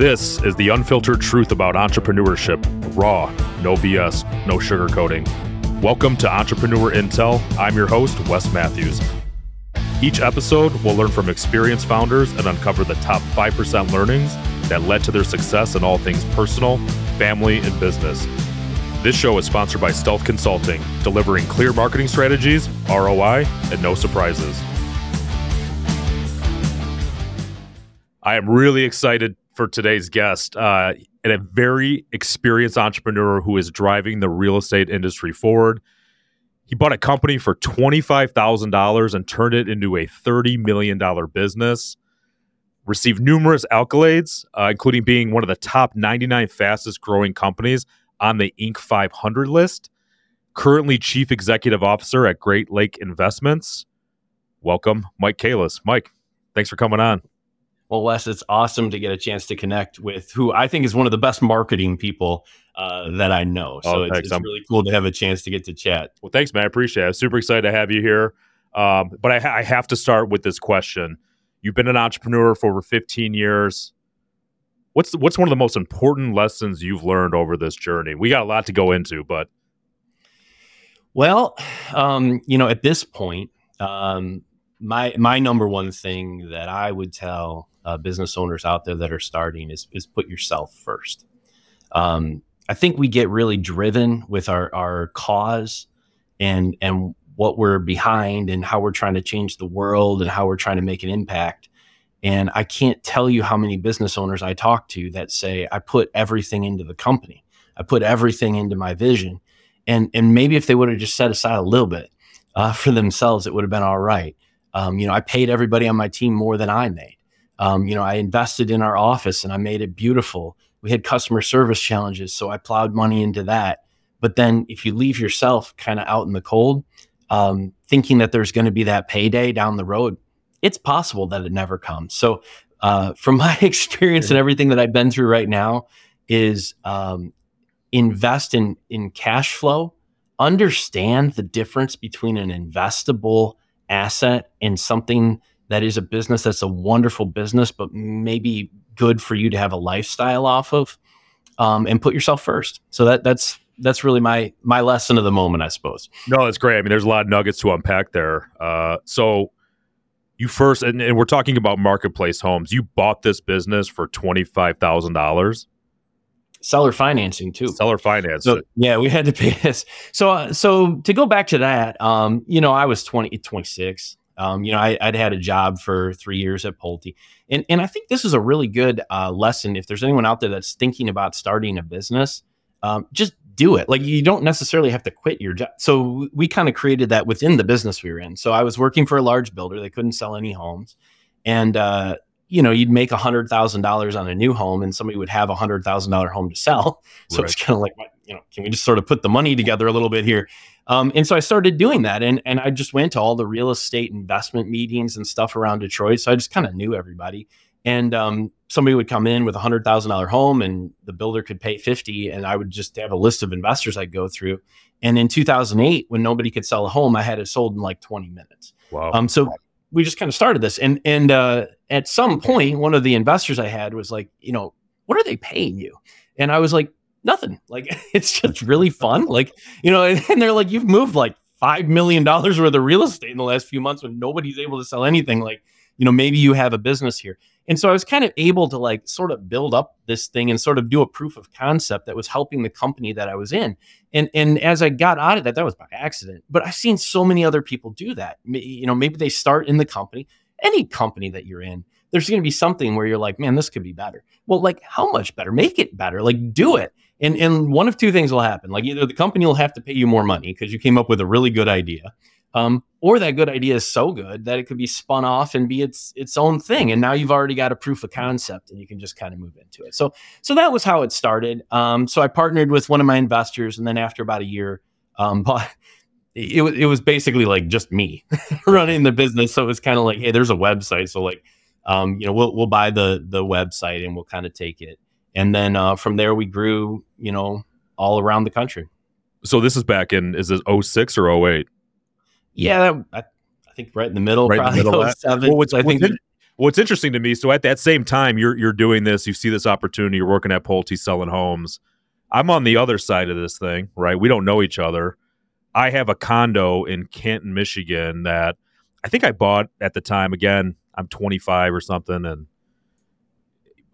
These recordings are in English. This is the unfiltered truth about entrepreneurship. Raw, no BS, no sugarcoating. Welcome to Entrepreneur Intel. I'm your host, Wes Matthews. Each episode, we'll learn from experienced founders and uncover the top 5% learnings that led to their success in all things personal, family, and business. This show is sponsored by Stealth Consulting, delivering clear marketing strategies, ROI, and no surprises. I am really excited for today's guest, and a very experienced entrepreneur who is driving the real estate industry forward. He bought a company for $25,000 and turned it into a $30 million business. Received numerous accolades, including being one of the top 99 fastest growing companies on the Inc. 500 list. Currently Chief Executive Officer at Great Lake Investments. Welcome, Mike Kalis. Mike, thanks for coming on. Well, Wes, it's awesome to get a chance to connect with who I think is one of the best marketing people that I know. So it's really cool to have a chance to get to chat. Well, thanks, man. I appreciate it. I'm super excited to have you here. But I have to start with this question. You've been an entrepreneur for over 15 years. What's one of the most important lessons you've learned over this journey? We got a lot to go into, but. Well, at this point, my number one thing that I would tell business owners out there that are starting is put yourself first. I think we get really driven with our cause and what we're behind and how we're trying to change the world and how we're trying to make an impact. And I can't tell you how many business owners I talk to that say, I put everything into the company. I put everything into my vision. And maybe if they would have just set aside a little bit for themselves, it would have been all right. I paid everybody on my team more than I made. I invested in our office and I made it beautiful. We had customer service challenges, so I plowed money into that. But then if you leave yourself kind of out in the cold, thinking that there's going to be that payday down the road, it's possible that it never comes. So from my experience and everything that I've been through right now is invest in cash flow, understand the difference between an investable asset and something that is a business that's a wonderful business, but maybe good for you to have a lifestyle off of, and put yourself first. So that's really my lesson of the moment, I suppose. No, that's great. I mean, there's a lot of nuggets to unpack there. So you first, and we're talking about Marketplace Homes. You bought this business for $25,000. Seller financing too. Seller finance. So, yeah, we had to pay this. So to go back to that, I was 26. I'd had a job for 3 years at Pulte. And I think this is a really good lesson. If there's anyone out there that's thinking about starting a business, just do it. Like, you don't necessarily have to quit your job. So we kind of created that within the business we were in. So I was working for a large builder. They couldn't sell any homes. And, you'd make $100,000 on a new home and somebody would have $100,000 home to sell. So It's kind of like, can we just sort of put the money together a little bit here? And so I started doing that. And I just went to all the real estate investment meetings and stuff around Detroit. So I just kind of knew everybody. And somebody would come in with $100,000 home and the builder could pay $50,000. And I would just have a list of investors I'd go through. And in 2008, when nobody could sell a home, I had it sold in like 20 minutes. Wow. So we just kind of started this. And at some point, one of the investors I had was like, what are they paying you? And I was like, nothing. Like, it's just really fun. Like, and they're like, you've moved like $5 million worth of real estate in the last few months when nobody's able to sell anything. Like, maybe you have a business here. And so I was kind of able to like sort of build up this thing and sort of do a proof of concept that was helping the company that I was in. And as I got out of that was by accident, but I've seen so many other people do that. Maybe they start in the company, any company that you're in, there's going to be something where you're like, man, this could be better. Well, like, how much better? Make it better. Like, do it. And one of two things will happen. Like, either the company will have to pay you more money because you came up with a really good idea, or that good idea is so good that it could be spun off and be its own thing. And now you've already got a proof of concept and you can just kind of move into it. So that was how it started. So I partnered with one of my investors. And then after about a year, it was basically like just me running the business. So it was kind of like, hey, there's a website. So like, we'll buy the website and we'll kind of take it. And then from there we grew, all around the country. So this is back in, is it 06 or 08? Yeah, I think right in the middle, right probably in the middle 07. Well, what's, I think, What's interesting to me, so at that same time, you're doing this, you see this opportunity, you're working at Pulte selling homes. I'm on the other side of this thing, right? We don't know each other. I have a condo in Canton, Michigan that I think I bought at the time. Again, I'm 25 or something, and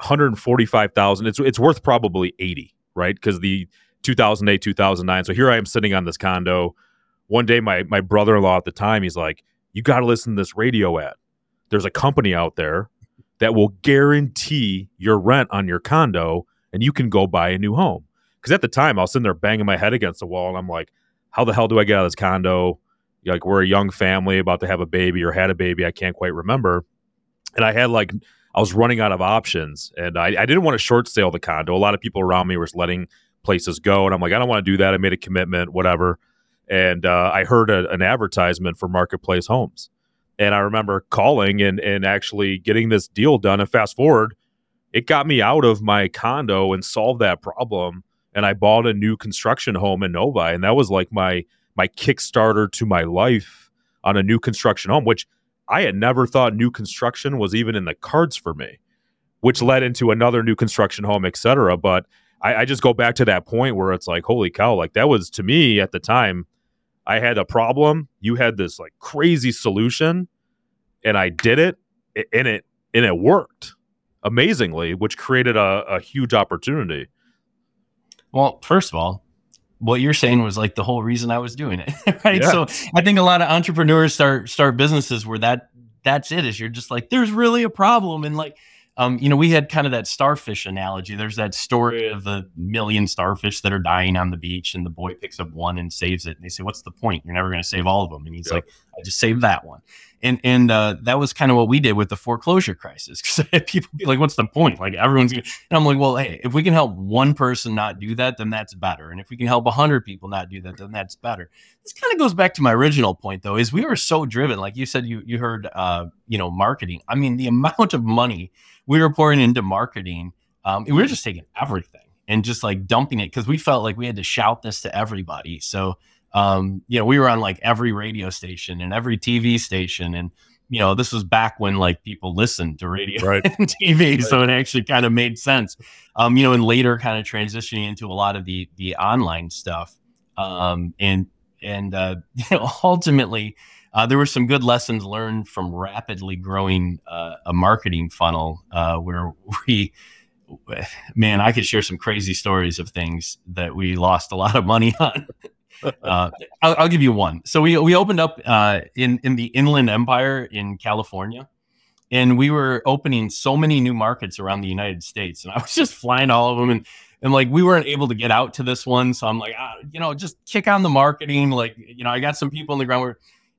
$145,000. It's worth probably 80, right? Because the 2008, 2009. So here I am sitting on this condo. One day, my brother-in-law at the time, he's like, "You got to listen to this radio ad. There's a company out there that will guarantee your rent on your condo, and you can go buy a new home." Because at the time, I was sitting there banging my head against the wall, and I'm like, "How the hell do I get out of this condo?" Like, we're a young family about to have a baby, or had a baby, I can't quite remember. And I was running out of options, and I didn't want to short sale the condo. A lot of people around me were just letting places go, and I'm like, I don't want to do that. I made a commitment, whatever. And I heard an advertisement for Marketplace Homes. And I remember calling and actually getting this deal done. And fast forward, it got me out of my condo and solved that problem. And I bought a new construction home in Novi. And that was like my Kickstarter to my life on a new construction home, which I had never thought new construction was even in the cards for me, which led into another new construction home, et cetera. But I just go back to that point where it's like, holy cow, like that was, to me at the time, I had a problem. You had this like crazy solution, and I did it, and it worked amazingly, which created a huge opportunity. Well, first of all, what you're saying was like the whole reason I was doing it, right? Yeah. So I think a lot of entrepreneurs start businesses where that's it. Is you're just like, there's really a problem, and like. We had kind of that starfish analogy. There's that story of the million starfish that are dying on the beach, and the boy picks up one and saves it. And they say, "What's the point? You're never going to save all of them." And he's like, "I just saved that one." And that was kind of what we did with the foreclosure crisis, because I had people be like, "What's the point? Like everyone's gonna." And I'm like, "Well, hey, if we can help one person not do that, then that's better. And if we can help 100 people not do that, then that's better." This kind of goes back to my original point, though, is we were so driven. Like you said, you heard, marketing. I mean, the amount of money we were pouring into marketing. We were just taking everything and just like dumping it, because we felt like we had to shout this to everybody. So, we were on like every radio station and every TV station. And, this was back when like people listened to radio and TV. Right. So it actually kind of made sense, and later kind of transitioning into a lot of the online stuff. Ultimately, there were some good lessons learned from rapidly growing a marketing funnel where I could share some crazy stories of things that we lost a lot of money on. I'll give you one. So we opened up in the Inland Empire in California, and we were opening so many new markets around the United States, and I was just flying all of them, and like we weren't able to get out to this one. So I'm like, just kick on the marketing. Like, I got some people on the ground where.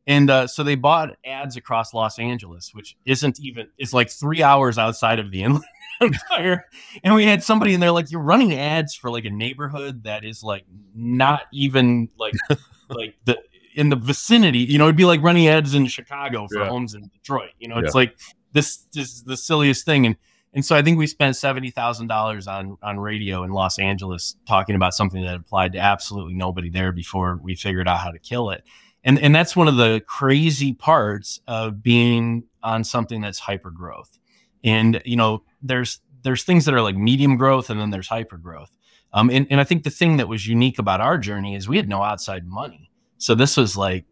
And so they bought ads across Los Angeles, which it's like 3 hours outside of the Inland Empire. And we had somebody in there like, "You're running ads for like a neighborhood that is like not even like in the vicinity." It'd be like running ads in Chicago for homes in Detroit. It's like this is the silliest thing. And so I think we spent $70,000 on radio in Los Angeles talking about something that applied to absolutely nobody there before we figured out how to kill it. And that's one of the crazy parts of being on something that's hyper growth. And, there's things that are like medium growth, and then there's hyper growth. And I think the thing that was unique about our journey is we had no outside money. So this was like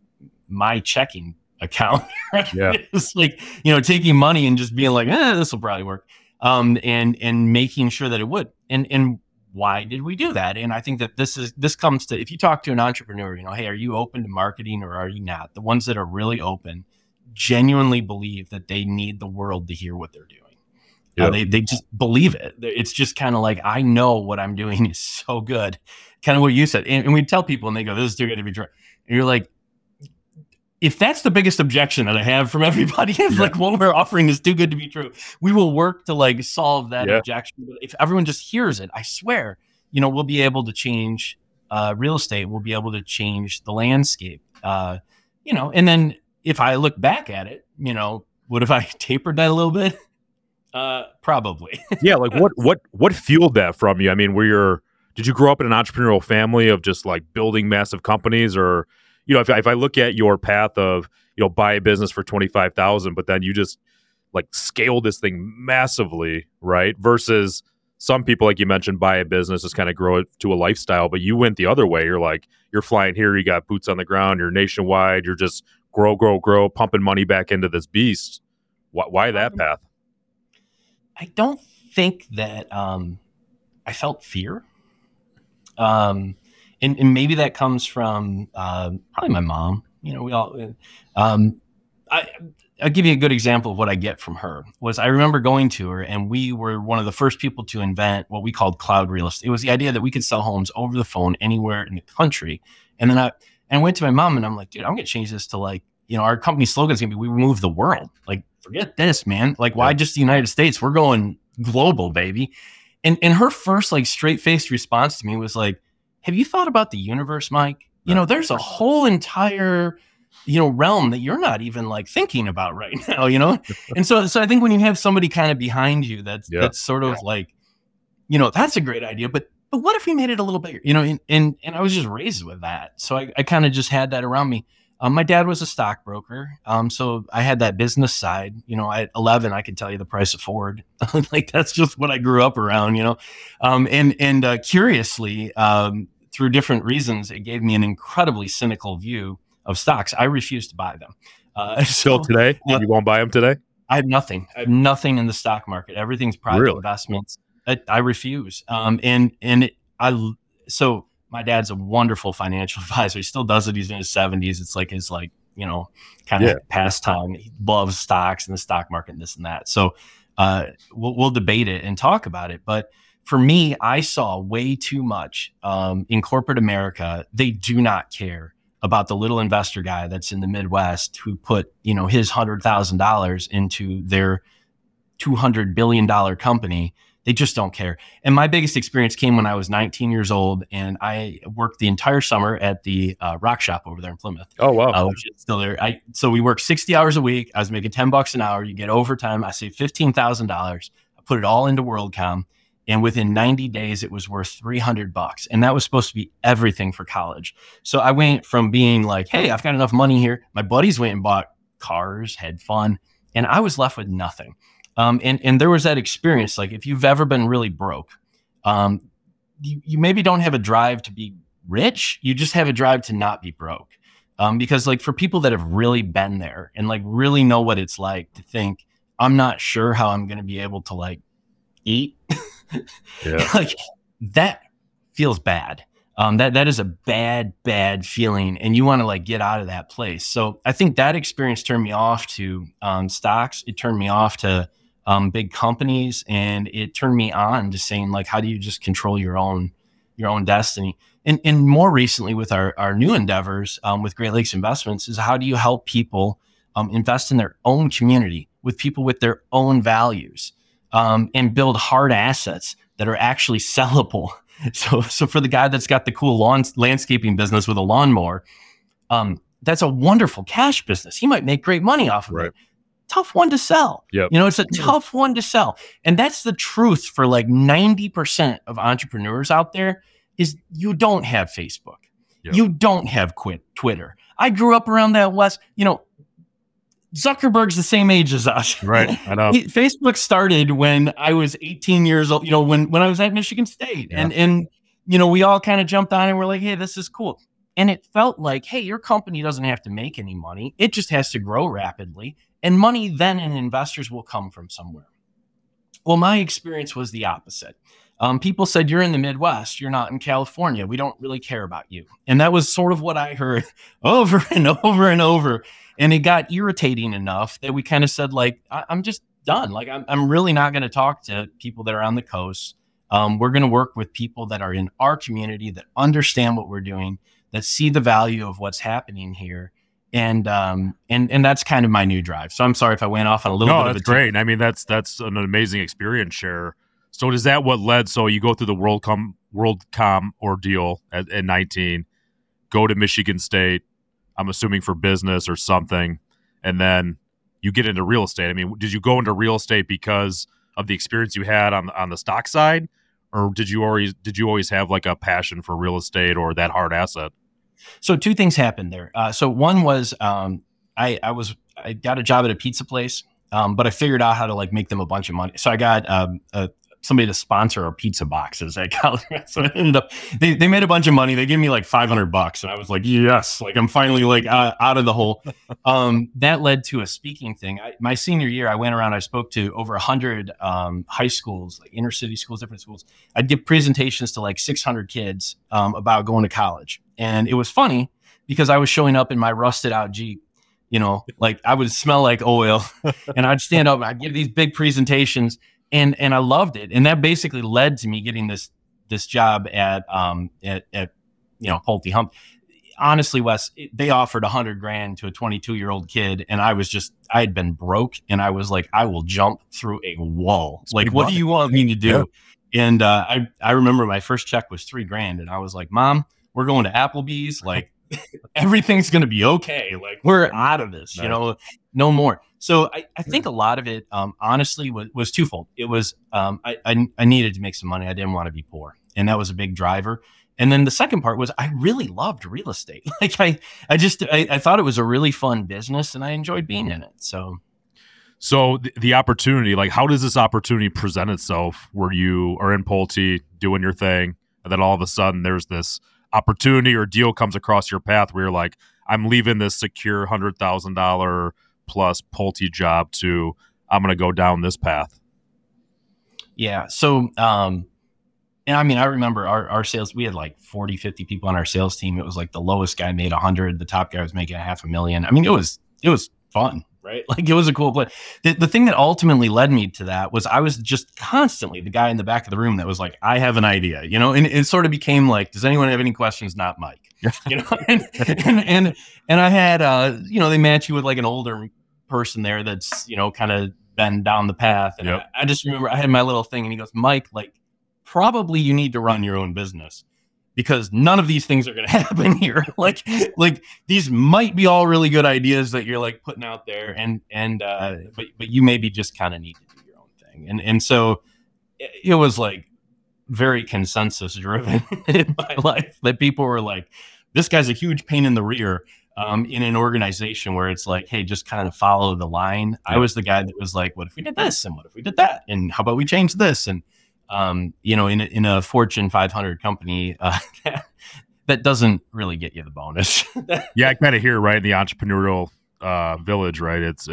my checking account. Right? Yeah. It's like, taking money and just being like, this will probably work. And making sure that it would. And why did we do that? And I think that this comes to, if you talk to an entrepreneur, hey, are you open to marketing or are you not? The ones that are really open genuinely believe that they need the world to hear what they're doing. Yep. They just believe it. It's just kind of like, I know what I'm doing is so good. Kind of what you said. And we tell people and they go, "This is too good to be true." And you're like, if that's the biggest objection that I have from everybody, is like what we're offering is too good to be true. We will work to like solve that objection. But if everyone just hears it, I swear, we'll be able to change real estate. We'll be able to change the landscape, And then if I look back at it, what if I tapered that a little bit? Probably. Yeah. Like what fueled that from you? I mean, did you grow up in an entrepreneurial family of just like building massive companies, or? If I look at your path of, buy a business for $25,000, but then you just like scale this thing massively, right? Versus some people, like you mentioned, buy a business, just kind of grow it to a lifestyle, but you went the other way. You're like, you're flying here, you got boots on the ground, you're nationwide, you're just grow, pumping money back into this beast. Why that path? I don't think that I felt fear. And maybe that comes from probably my mom. You know, we all, I'll give you a good example of what I get from her. Was I remember going to her, and we were one of the first people to invent what we called cloud real estate. It was the idea that we could sell homes over the phone anywhere in the country. And then I went to my mom and I'm like, dude, I'm going to change this to like, you know, our company slogan is going to be, we move the world. Like, forget this, man. Like, why just the United States? We're going global, baby. And her first like straight faced response to me was like, have you thought about the universe, Mike? You know, there's a whole entire, you know, realm that you're not even like thinking about right now, you know? And so I think when you have somebody kind of behind you, that's sort of like, you know, that's a great idea, but what if we made it a little bigger, you know? And I was just raised with that. So I kind of just had that around me. My dad was a stockbroker. So I had that business side, you know, at 11, I could tell you the price of Ford. Like that's just what I grew up around, you know? And curiously, through different reasons, it gave me an incredibly cynical view of stocks. I refuse to buy them. Still today? You won't buy them today? I have nothing in the stock market. Everything's private investments. I refuse. So my dad's a wonderful financial advisor. He still does it. He's in his 70s. It's like his, like, you know, kind of pastime. He loves stocks and the stock market and this and that. So we'll debate it and talk about it. But for me, I saw way too much in corporate America. They do not care about the little investor guy that's in the Midwest who put, you know, his $100,000 into their $200 billion company. They just don't care. And my biggest experience came when I was 19 years old, and I worked the entire summer at the rock shop over there in Plymouth. Oh, wow. Which is still there. So we worked 60 hours a week. I was making $10 an hour. You get overtime. I saved $15,000. I put it all into WorldCom. And within 90 days, it was worth $300. And that was supposed to be everything for college. So I went from being like, hey, I've got enough money here. My buddies went and bought cars, had fun, and I was left with nothing. And there was that experience. Like if you've ever been really broke, you maybe don't have a drive to be rich. You just have a drive to not be broke. Because like for people that have really been there and like really know what it's like to think, I'm not sure how I'm going to be able to like eat. Like that feels bad. That is a bad feeling, and you want to like get out of that place. So I think that experience turned me off to stocks. It turned me off to big companies, and it turned me on to saying like, how do you just control your own destiny? And more recently with our new endeavors with Great Lakes Investments is how do you help people invest in their own community with people with their own values? And build hard assets that are actually sellable. So for the guy that's got the cool lawn landscaping business with a lawnmower, that's a wonderful cash business. He might make great money off of it. Tough one to sell. Yep. You know, it's a tough one to sell. And that's the truth for like 90% of entrepreneurs out there is you don't have Facebook. Yep. You don't have Twitter. I grew up around that, Wes. You know, Zuckerberg's the same age as us. Right. I know. Facebook started when I was 18 years old, you know, when I was at Michigan State. Yeah. And you know, we all kind of jumped on and we're like, hey, this is cool. And it felt like, hey, your company doesn't have to make any money. It just has to grow rapidly. And money then and investors will come from somewhere. Well, my experience was the opposite. People said, you're in the Midwest. You're not in California. We don't really care about you. And that was sort of what I heard over and over and over. And it got irritating enough that we kind of said, like, I'm just done. Like, I'm really not going to talk to people that are on the coast. We're going to work with people that are in our community that understand what we're doing, that see the value of what's happening here. And that's kind of my new drive. So I'm sorry if I went off on a little bit of a tangent. Great. I mean, that's an amazing experience, Cher. So is that what led? So you go through the WorldCom ordeal at 19, go to Michigan State, I'm assuming for business or something, and then you get into real estate. I mean, did you go into real estate because of the experience you had on the stock side, or did you always have like a passion for real estate or that hard asset? So two things happened there. So one was I got a job at a pizza place. But I figured out how to like make them a bunch of money. So I got somebody to sponsor our pizza boxes at college. So I ended up, they made a bunch of money. They gave me like $500, and I was like, yes, like I'm finally like out of the hole. That led to a speaking thing. My senior year, I went around, I spoke to over 100 high schools, like inner city schools, different schools. I'd give presentations to like 600 kids about going to college. And it was funny because I was showing up in my rusted out Jeep. You know, like I would smell like oil, and I'd stand up and I'd give these big presentations. And I loved it. And that basically led to me getting this job at Pulte Hump. Honestly, Wes, they offered $100,000 to a 22-year-old kid. And I had been broke, and I was like, I will jump through a wall. It's like, what do you want me to do? Yeah. And I remember my first check was $3,000. And I was like, Mom, we're going to Applebee's. Like everything's going to be okay. Like we're out of this, no more. So I think a lot of it, honestly, was twofold. It was I needed to make some money. I didn't want to be poor, and that was a big driver. And then the second part was I really loved real estate. Like I thought it was a really fun business, and I enjoyed being in it. So the opportunity, like, how does this opportunity present itself? Where you are in Pulte doing your thing, and then all of a sudden there's this opportunity or deal comes across your path where you're like, I'm leaving this secure $100,000 plus Pulte job to, I'm going to go down this path. Yeah. So, and I mean, I remember our sales, we had like 40, 50 people on our sales team. It was like the lowest guy made 100. The top guy was making $500,000. I mean, it was fun, right? Like it was a cool play. The thing that ultimately led me to that was I was just constantly the guy in the back of the room that was like, I have an idea, and it sort of became like, does anyone have any questions? Not Mike, and I had, they match you with like an older person there that's, kind of been down the path. And yep. I just remember I had my little thing, and he goes, Mike, like probably you need to run your own business, because none of these things are going to happen here. Like these might be all really good ideas that you're like putting out there. But you maybe just kind of need to do your own thing. And so it was like very consensus driven in my life, that people were like, this guy's a huge pain in the rear in an organization where it's like, hey, just kind of follow the line. I was the guy that was like, what if we did this? And what if we did that? And how about we change this? And in a Fortune 500 company, that doesn't really get you the bonus. Yeah, I kind of hear, right, in the entrepreneurial village, right? It's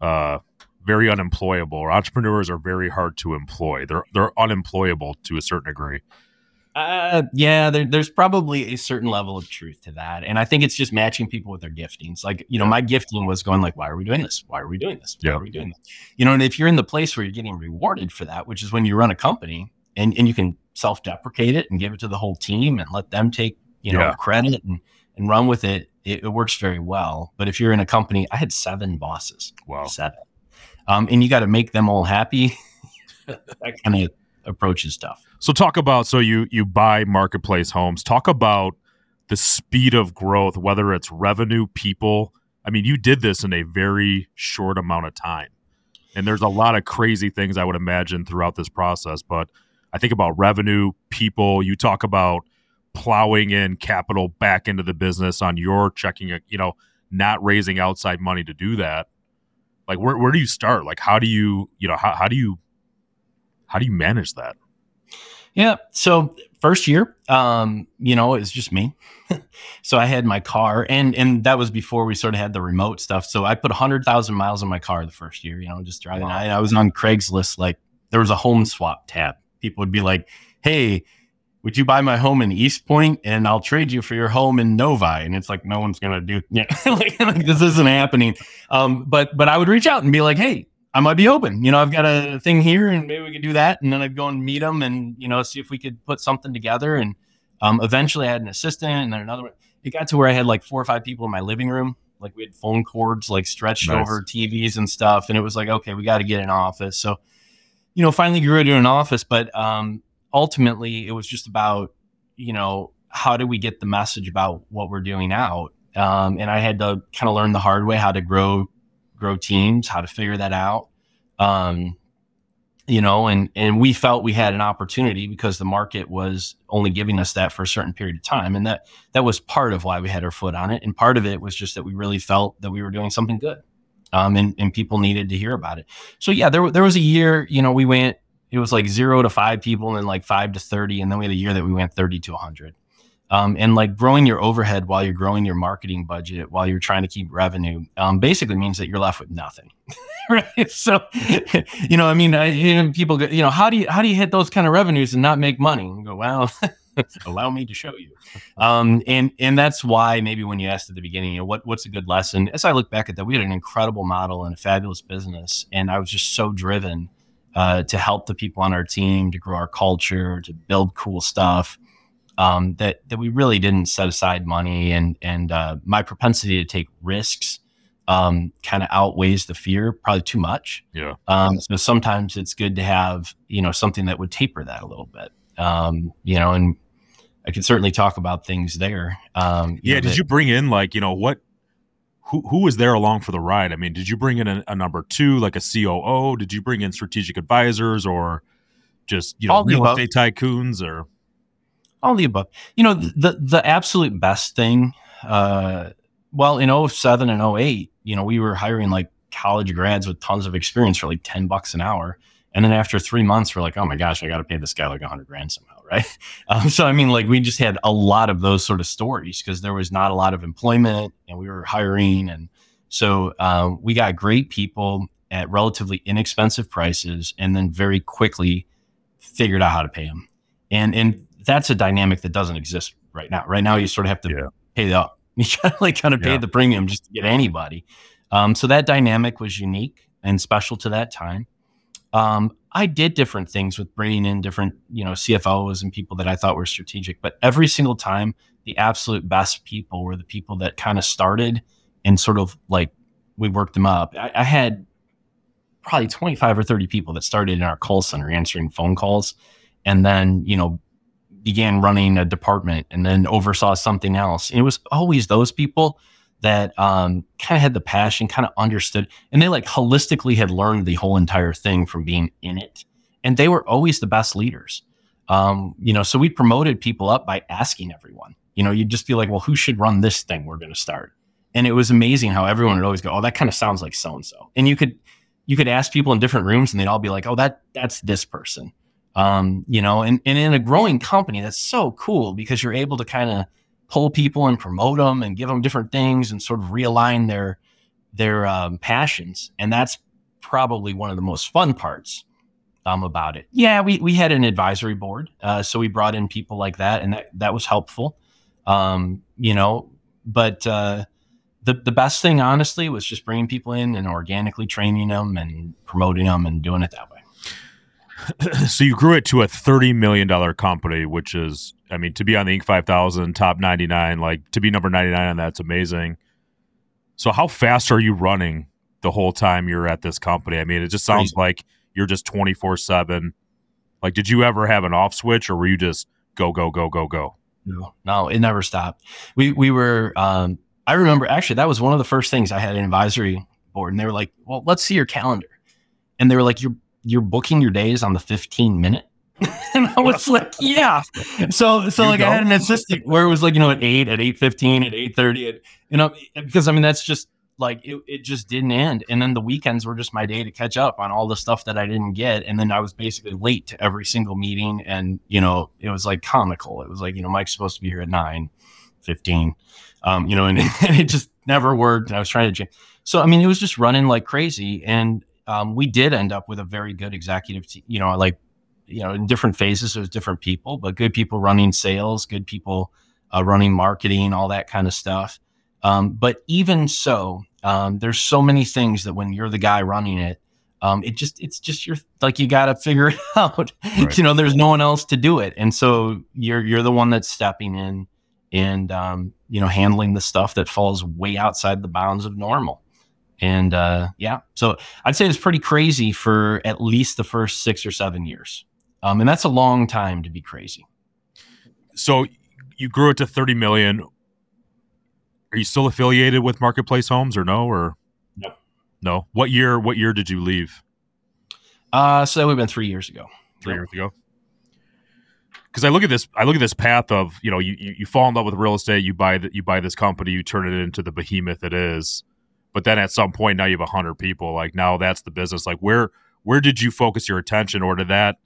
very unemployable. Entrepreneurs are very hard to employ. They're unemployable to a certain degree. Yeah, there's probably a certain level of truth to that, and I think it's just matching people with their giftings. Like, my gifting was going like, why are we doing this? Why are we doing this? Why are we doing this? And if you're in the place where you're getting rewarded for that, which is when you run a company and you can self-deprecate it and give it to the whole team and let them take credit and run with it, it works very well. But if you're in a company, I had 7 bosses, wow, 7, and you got to make them all happy. That kind of approaches stuff. So talk about, you buy Marketplace Homes. Talk about the speed of growth, whether it's revenue, people. I mean, you did this in a very short amount of time, and there's a lot of crazy things I would imagine throughout this process. But I think about revenue, people. You talk about plowing in capital back into the business on your checking, not raising outside money to do that. Like, where do you start? Like, how do you, how do you manage that? Yeah. So first year, it was just me. So I had my car, and that was before we sort of had the remote stuff. So I put 100,000 miles on my car the first year, just driving. Wow. I was on Craigslist. Like, there was a home swap tab. People would be like, hey, would you buy my home in East Point, and I'll trade you for your home in Novi? And it's like, no one's going to do like this isn't happening. But I would reach out and be like, hey, I might be open. I've got a thing here, and maybe we could do that. And then I'd go and meet them and, see if we could put something together. And eventually I had an assistant, and then another one. It got to where I had like 4 or 5 people in my living room. Like, we had phone cords like stretched over TVs and stuff. And it was like, okay, we got to get an office. So, finally grew into an office. But ultimately it was just about, how do we get the message about what we're doing out? And I had to kind of learn the hard way how to grow teams, how to figure that out. And we felt we had an opportunity because the market was only giving us that for a certain period of time. And that was part of why we had our foot on it. And part of it was just that we really felt that we were doing something good. and people needed to hear about it. So yeah, there was a year, you know, we went, it was like 0 to 5 people, and then like 5 to 30, and then we had a year that we went 30 to 100. And like growing your overhead while you're growing your marketing budget, while you're trying to keep revenue, basically means that you're left with nothing. Right? So, you know, I mean, people go, you know, how do you hit those kind of revenues and not make money? And go, well, allow me to show you. And that's why maybe when you asked at the beginning, you know, what's a good lesson? As I look back at that, we had an incredible model and a fabulous business. And I was just so driven, to help the people on our team, to grow our culture, to build cool stuff. That we really didn't set aside money, and my propensity to take risks kind of outweighs the fear probably too much. Yeah. So sometimes it's good to have, you know, something that would taper that a little bit. You know, and I could certainly talk about things there. Did you bring in, like, you know, who was there along for the ride? I mean, did you bring in a number two, like a COO? Did you bring in strategic advisors, or just, you know, real estate tycoons, or? All the above. You know, the absolute best thing, well, in 2007 and 2008, you know, we were hiring like college grads with tons of experience for like $10 an hour. And then after 3 months, we're like, oh my gosh, I got to pay this guy like $100,000 somehow. Right. So, I mean, like, we just had a lot of those sort of stories because there was not a lot of employment and we were hiring. And so we got great people at relatively inexpensive prices and then very quickly figured out how to pay them. And that's a dynamic that doesn't exist right now. Right now, you sort of have to pay up. You gotta like kind of pay the premium just to get anybody. So that dynamic was unique and special to that time. I did different things with bringing in different, you know, CFOs and people that I thought were strategic, but every single time, the absolute best people were the people that kind of started and sort of like we worked them up. I had probably 25 or 30 people that started in our call center answering phone calls, and then, you know, began running a department and then oversaw something else. And it was always those people that kind of had the passion, kind of understood, and they like holistically had learned the whole entire thing from being in it. And they were always the best leaders. You know, so we promoted people up by asking everyone, you know, you'd just be like, well, who should run this thing we're going to start? And it was amazing how everyone would always go, oh, that kind of sounds like so-and-so. And you could ask people in different rooms and they'd all be like, oh, that's this person. You know, and in a growing company, that's so cool because you're able to kind of pull people and promote them and give them different things and sort of realign their passions. And that's probably one of the most fun parts, about it. Yeah. We had an advisory board. So we brought in people like that, and that was helpful. You know, but, the best thing honestly was just bringing people in and organically training them and promoting them and doing it that way. So you grew it to a $30 million company, which is, I mean, to be on the Inc. 5000, top 99, like to be number 99 on that's amazing. So how fast are you running the whole time you're at this company? I mean, it just sounds like you're just 24/7. Like, did you ever have an off switch, or were you just go, go, go, go, go? No, it never stopped. We were, I remember actually that was one of the first things. I had an advisory board and they were like, well, let's see your calendar. And they were like, you're booking your days on the 15-minute. And I was like, yeah. So like I had an assistant where it was like, you know, at 8, at 8:15, at 8:30, you know, because I mean, that's just like, it just didn't end. And then the weekends were just my day to catch up on all the stuff that I didn't get. And then I was basically late to every single meeting. And, you know, it was like comical. It was like, you know, Mike's supposed to be here at 9:15, you know, and it just never worked. And I was trying to change. So, I mean, it was just running like crazy. And, we did end up with a very good executive team, you know, like, you know, in different phases, there's different people, but good people running sales, good people running marketing, all that kind of stuff. But even so, there's so many things that when you're the guy running it, it's just you're like, you got to figure it out, right. You know, there's no one else to do it. And so you're the one that's stepping in and, you know, handling the stuff that falls way outside the bounds of normal. And, so I'd say it's pretty crazy for at least the first 6 or 7 years. And that's a long time to be crazy. So you grew it to 30 million. Are you still affiliated with Marketplace Homes or no? Or no. What year did you leave? So that would have been 3 years ago. Cause I look at this path of, you know, you fall in love with real estate, you buy this company, you turn it into the behemoth it is. But then at some point now you have 100 people. Like now that's the business. Like where did you focus your attention, or to that,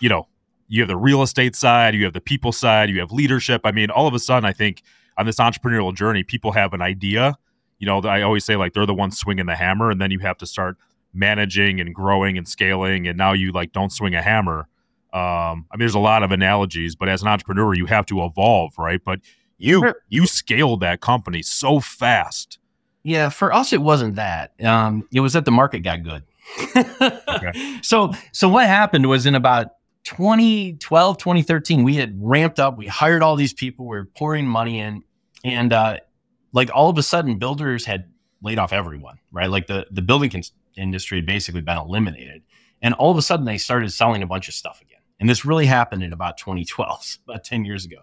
you know, you have the real estate side, you have the people side, you have leadership. I mean, all of a sudden, I think on this entrepreneurial journey, people have an idea. You know, I always say like they're the ones swinging the hammer, and then you have to start managing and growing and scaling. And now you like don't swing a hammer. I mean, there's a lot of analogies, but as an entrepreneur, you have to evolve, right? But you scaled that company so fast. Yeah, for us, it wasn't that. It was that the market got good. Okay. So what happened was in about 2012, 2013, we had ramped up. We hired all these people. We were pouring money in, and like all of a sudden, builders had laid off everyone, right? Like the building industry had basically been eliminated, and all of a sudden, they started selling a bunch of stuff again. And this really happened in about 2012, about 10 years ago,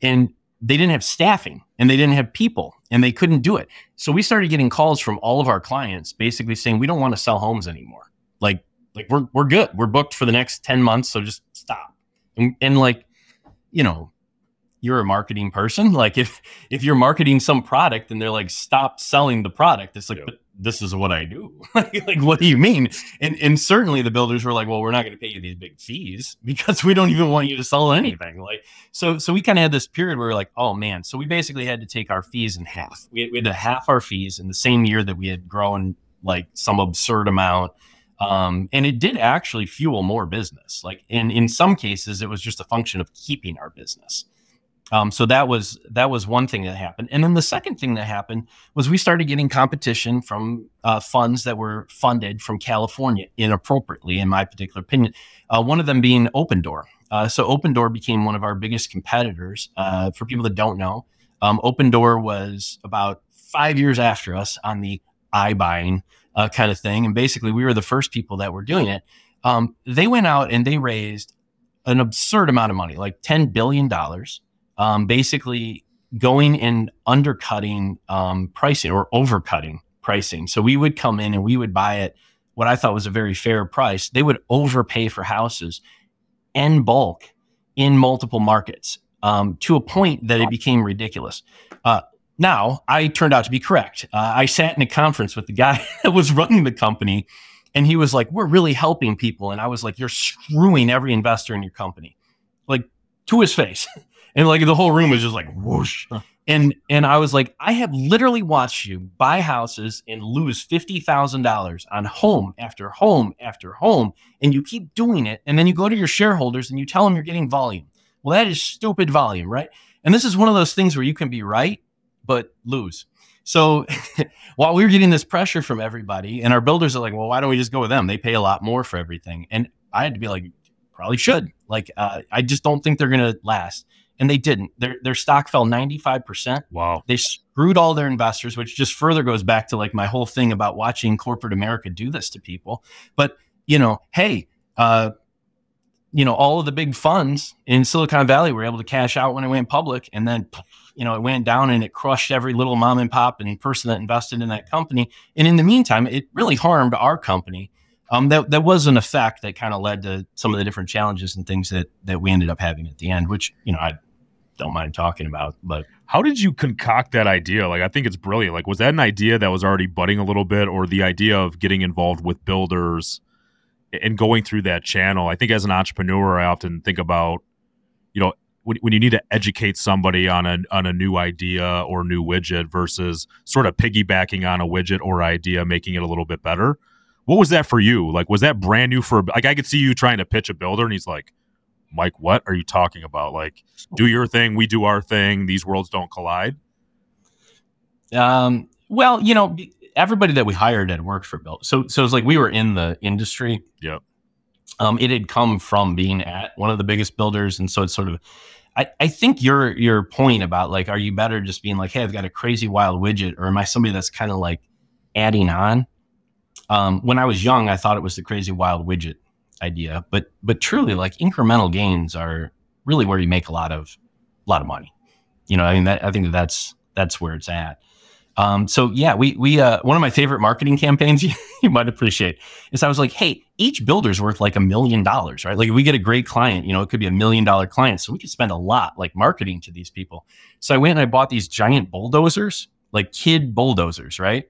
and they didn't have staffing and they didn't have people and they couldn't do it. So we started getting calls from all of our clients basically saying, we don't want to sell homes anymore. Like we're good. We're booked for the next 10 months. So just stop. And like, you know, you're a marketing person. Like if you're marketing some product and they're like, stop selling the product, it's like, yeah, but this is what I do. Like, what do you mean? And certainly the builders were like, well, we're not going to pay you these big fees because we don't even want you to sell anything. Like, so we kind of had this period where we were like, oh man. So we basically had to take our fees in half. We had to half our fees in the same year that we had grown like some absurd amount. And it did actually fuel more business. Like, and in some cases it was just a function of keeping our business. So that was one thing that happened. And then the second thing that happened was we started getting competition from funds that were funded from California inappropriately, in my particular opinion, one of them being Opendoor. So Opendoor became one of our biggest competitors. For people that don't know, Opendoor was about 5 years after us on the iBuying kind of thing. And basically we were the first people that were doing it. They went out and they raised an absurd amount of money, like $10 billion. Basically going and undercutting pricing or overcutting pricing. So we would come in and we would buy it what I thought was a very fair price. They would overpay for houses in bulk in multiple markets to a point that it became ridiculous. Now, I turned out to be correct. I sat in a conference with the guy that was running the company, and he was like, we're really helping people. And I was like, you're screwing every investor in your company, like to his face. And like the whole room was just like whoosh. And I was like, I have literally watched you buy houses and lose $50,000 on home after home after home. And you keep doing it. And then you go to your shareholders and you tell them you're getting volume. Well, that is stupid volume, right? And this is one of those things where you can be right, but lose. So while we were getting this pressure from everybody, and our builders are like, well, why don't we just go with them? They pay a lot more for everything. And I had to be like, probably should. Like, I just don't think they're going to last. And they didn't. Their stock fell 95%. Wow. They screwed all their investors, which just further goes back to like my whole thing about watching corporate America do this to people. But, you know, hey, you know, all of the big funds in Silicon Valley were able to cash out when it went public. And then, you know, it went down and it crushed every little mom and pop and person that invested in that company. And in the meantime, it really harmed our company. That was an effect that kind of led to some of the different challenges and things that we ended up having at the end, which, you know, I don't mind talking about. But how did you concoct that idea? Like, I think it's brilliant. Like, was that an idea that was already budding a little bit, or the idea of getting involved with builders and going through that channel? I think as an entrepreneur, I often think about, you know, when you need to educate somebody on a new idea or new widget versus sort of piggybacking on a widget or idea, making it a little bit better. What was that for you? Like, was that brand new for, like, I could see you trying to pitch a builder and he's like, Mike, what are you talking about? Like, do your thing. We do our thing. These worlds don't collide. Well, you know, everybody that we hired had worked for build. So it's like we were in the industry. Yeah. It had come from being at one of the biggest builders. And so it's sort of, I think your point about like, are you better just being like, hey, I've got a crazy wild widget, or am I somebody that's kind of like adding on? When I was young, I thought it was the crazy wild widget idea, but truly, like, incremental gains are really where you make a lot of money. You know, I mean, I think that's where it's at. So yeah, we one of my favorite marketing campaigns you might appreciate is I was like, hey, each builder's worth like $1 million, right? Like, if we get a great client, you know, it could be $1 million client, so we could spend a lot like marketing to these people. So I went and I bought these giant bulldozers, like kid bulldozers, right?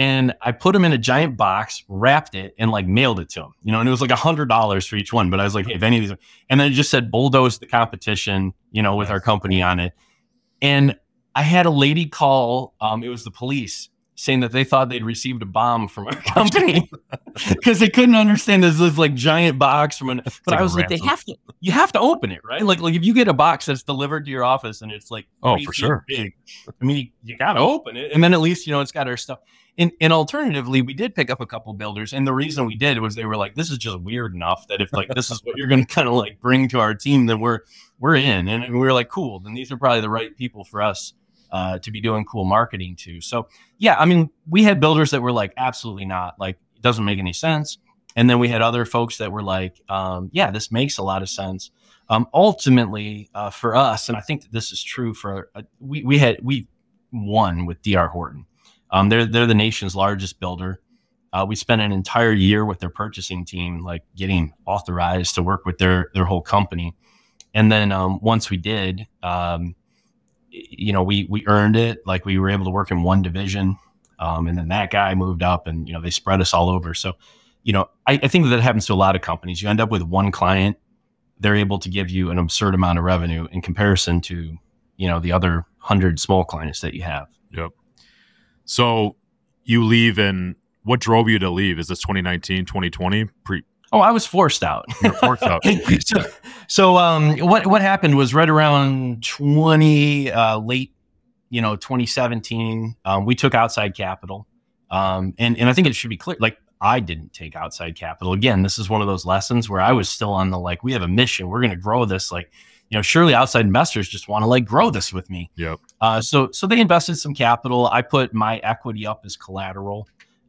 And I put them in a giant box, wrapped it, and like mailed it to them. You know, and it was like $100 for each one. But I was like, hey, if any of these, and then it just said bulldoze the competition, you know, with our company on it. And I had a lady call. It was the police, saying that they thought they'd received a bomb from our company because they couldn't understand this like giant box from an. But like I was like, ransom. They have to. You have to open it, right? Like if you get a box that's delivered to your office and it's like, oh, for sure, big. I mean, you got to open it, and then at least you know it's got our stuff. And alternatively, we did pick up a couple builders, and the reason we did was they were like, this is just weird enough that if like this is what you're going to kind of like bring to our team, then we're in, and we were like, cool. Then these are probably the right people for us. To be doing cool marketing too. So yeah, I mean, we had builders that were like, absolutely not, like, it doesn't make any sense. And then we had other folks that were like, yeah, this makes a lot of sense. Ultimately for us, and I think that this is true for, we won with D.R. Horton. They're the nation's largest builder. We spent an entire year with their purchasing team, like getting authorized to work with their whole company. And then once we did, you know, we earned it. Like we were able to work in one division. And then that guy moved up and, you know, they spread us all over. So, you know, I think that happens to a lot of companies. You end up with one client, they're able to give you an absurd amount of revenue in comparison to, you know, the other 100 small clients that you have. Yep. So you leave, and what drove you to leave? Is this 2019, 2020? Oh, I was forced out. You were forced out. So what happened was right around late 2017, we took outside capital. And I think it should be clear, like I didn't take outside capital. Again, this is one of those lessons where I was still on the, like, we have a mission, we're going to grow this. Like, you know, surely outside investors just want to like grow this with me. Yep. So they invested some capital. I put my equity up as collateral.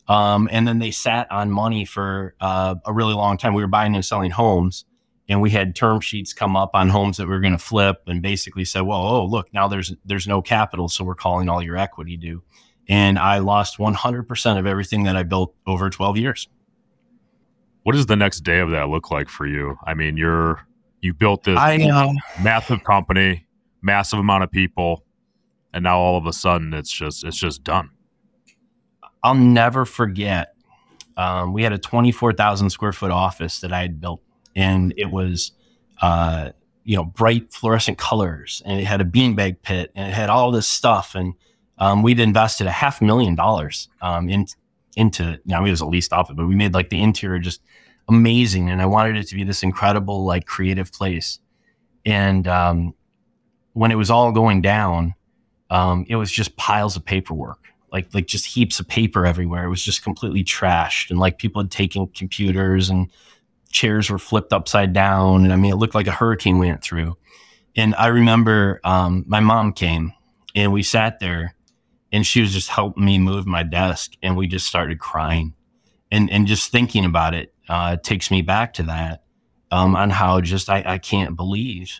And then they sat on money for a really long time. We were buying and selling homes, and we had term sheets come up on homes that we were going to flip, and basically said, well, oh, look, now there's no capital, so we're calling all your equity due. And I lost 100% of everything that I built over 12 years. What does the next day of that look like for you? I mean, you built this massive company, massive amount of people, and now all of a sudden it's just done. I'll never forget. We had a 24,000 square foot office that I had built, and it was, bright fluorescent colors, and it had a beanbag pit, and it had all this stuff. And we'd invested $500,000 into. Now it was a leased office, but we made like the interior just amazing, and I wanted it to be this incredible, like, creative place. And when it was all going down, it was just piles of paperwork. Like just heaps of paper everywhere. It was just completely trashed. And like people had taken computers, and chairs were flipped upside down. And I mean, it looked like a hurricane went through. And I remember my mom came, and we sat there, and she was just helping me move my desk. And we just started crying, and just thinking about it takes me back to that on how just, I can't believe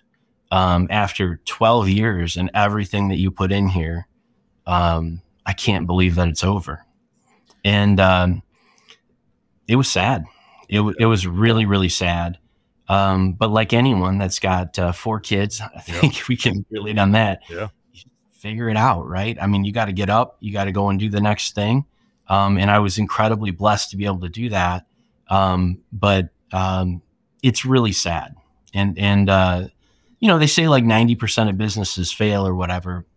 after 12 years and everything that you put in here, I can't believe that it's over. And it was sad. It was really, really sad. But like anyone that's got 4 kids, I think we can relate on that. Yeah. Figure it out, right? I mean, you got to get up, you got to go and do the next thing. And I was incredibly blessed to be able to do that. But it's really sad. And you know, they say like 90% of businesses fail or whatever.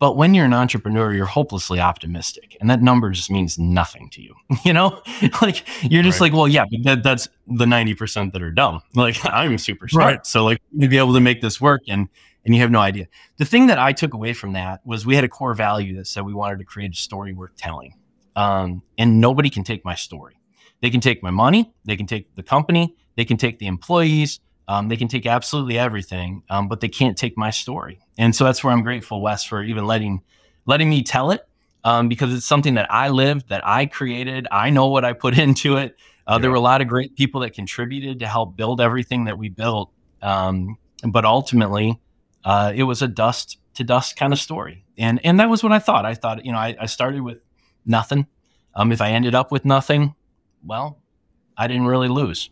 But when you're an entrepreneur, you're hopelessly optimistic, and that number just means nothing to you. You know, like you're just right. Like, well, yeah, but that's the 90% that are dumb. Like I'm super smart. Right. So like to be able to make this work, and you have no idea. The thing that I took away from that was we had a core value that said we wanted to create a story worth telling. And nobody can take my story. They can take my money. They can take the company. They can take the employees. They can take absolutely everything, but they can't take my story. And so that's where I'm grateful, Wes, for even letting me tell it, because it's something that I lived, that I created. I know what I put into it. There were a lot of great people that contributed to help build everything that we built. But ultimately, it was a dust to dust kind of story. And that was what I thought. I thought, you know, I started with nothing. If I ended up with nothing, well, I didn't really lose.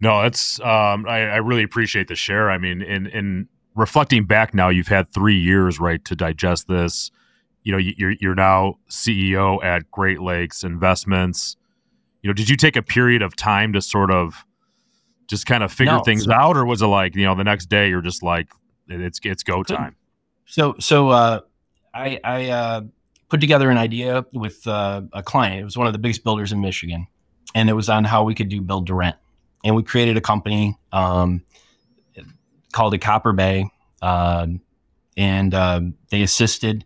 No, that's I really appreciate the share. I mean, in reflecting back now, you've had 3 years, right, to digest this, you know, you're now CEO at Great Lakes Investments. You know, did you take a period of time to sort of just kind of figure things out, or was it like, you know, the next day you're just like, it's go time? So I put together an idea with a client. It was one of the biggest builders in Michigan, and it was on how we could do build to rent. And we created a company called the Copper Bay, and they assisted,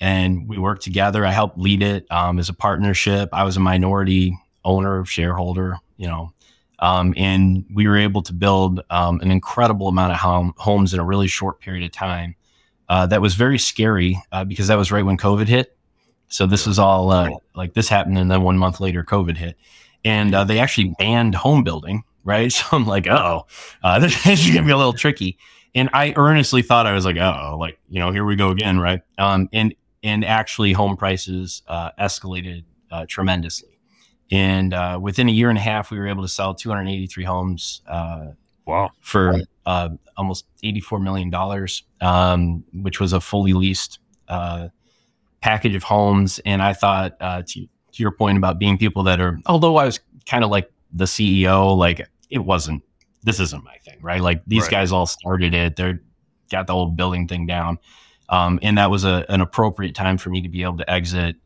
and we worked together. I helped lead it as a partnership. I was a minority owner, shareholder, you know, and we were able to build an incredible amount of homes in a really short period of time. That was very scary because that was right when COVID hit. So this was all like this happened, and then 1 month later, COVID hit. And they actually banned home building, right? So I'm like, this is going to be a little tricky. And I earnestly thought, I was like, here we go again, right? And actually home prices escalated tremendously. And within a year and a half, we were able to sell 283 homes for almost $84 million, which was a fully leased package of homes. And I thought, to your point about being people that are, although I was kind of like the CEO, like this isn't my thing, right? Like these guys all started it. They're got the whole building thing down. And that was an appropriate time for me to be able to exit,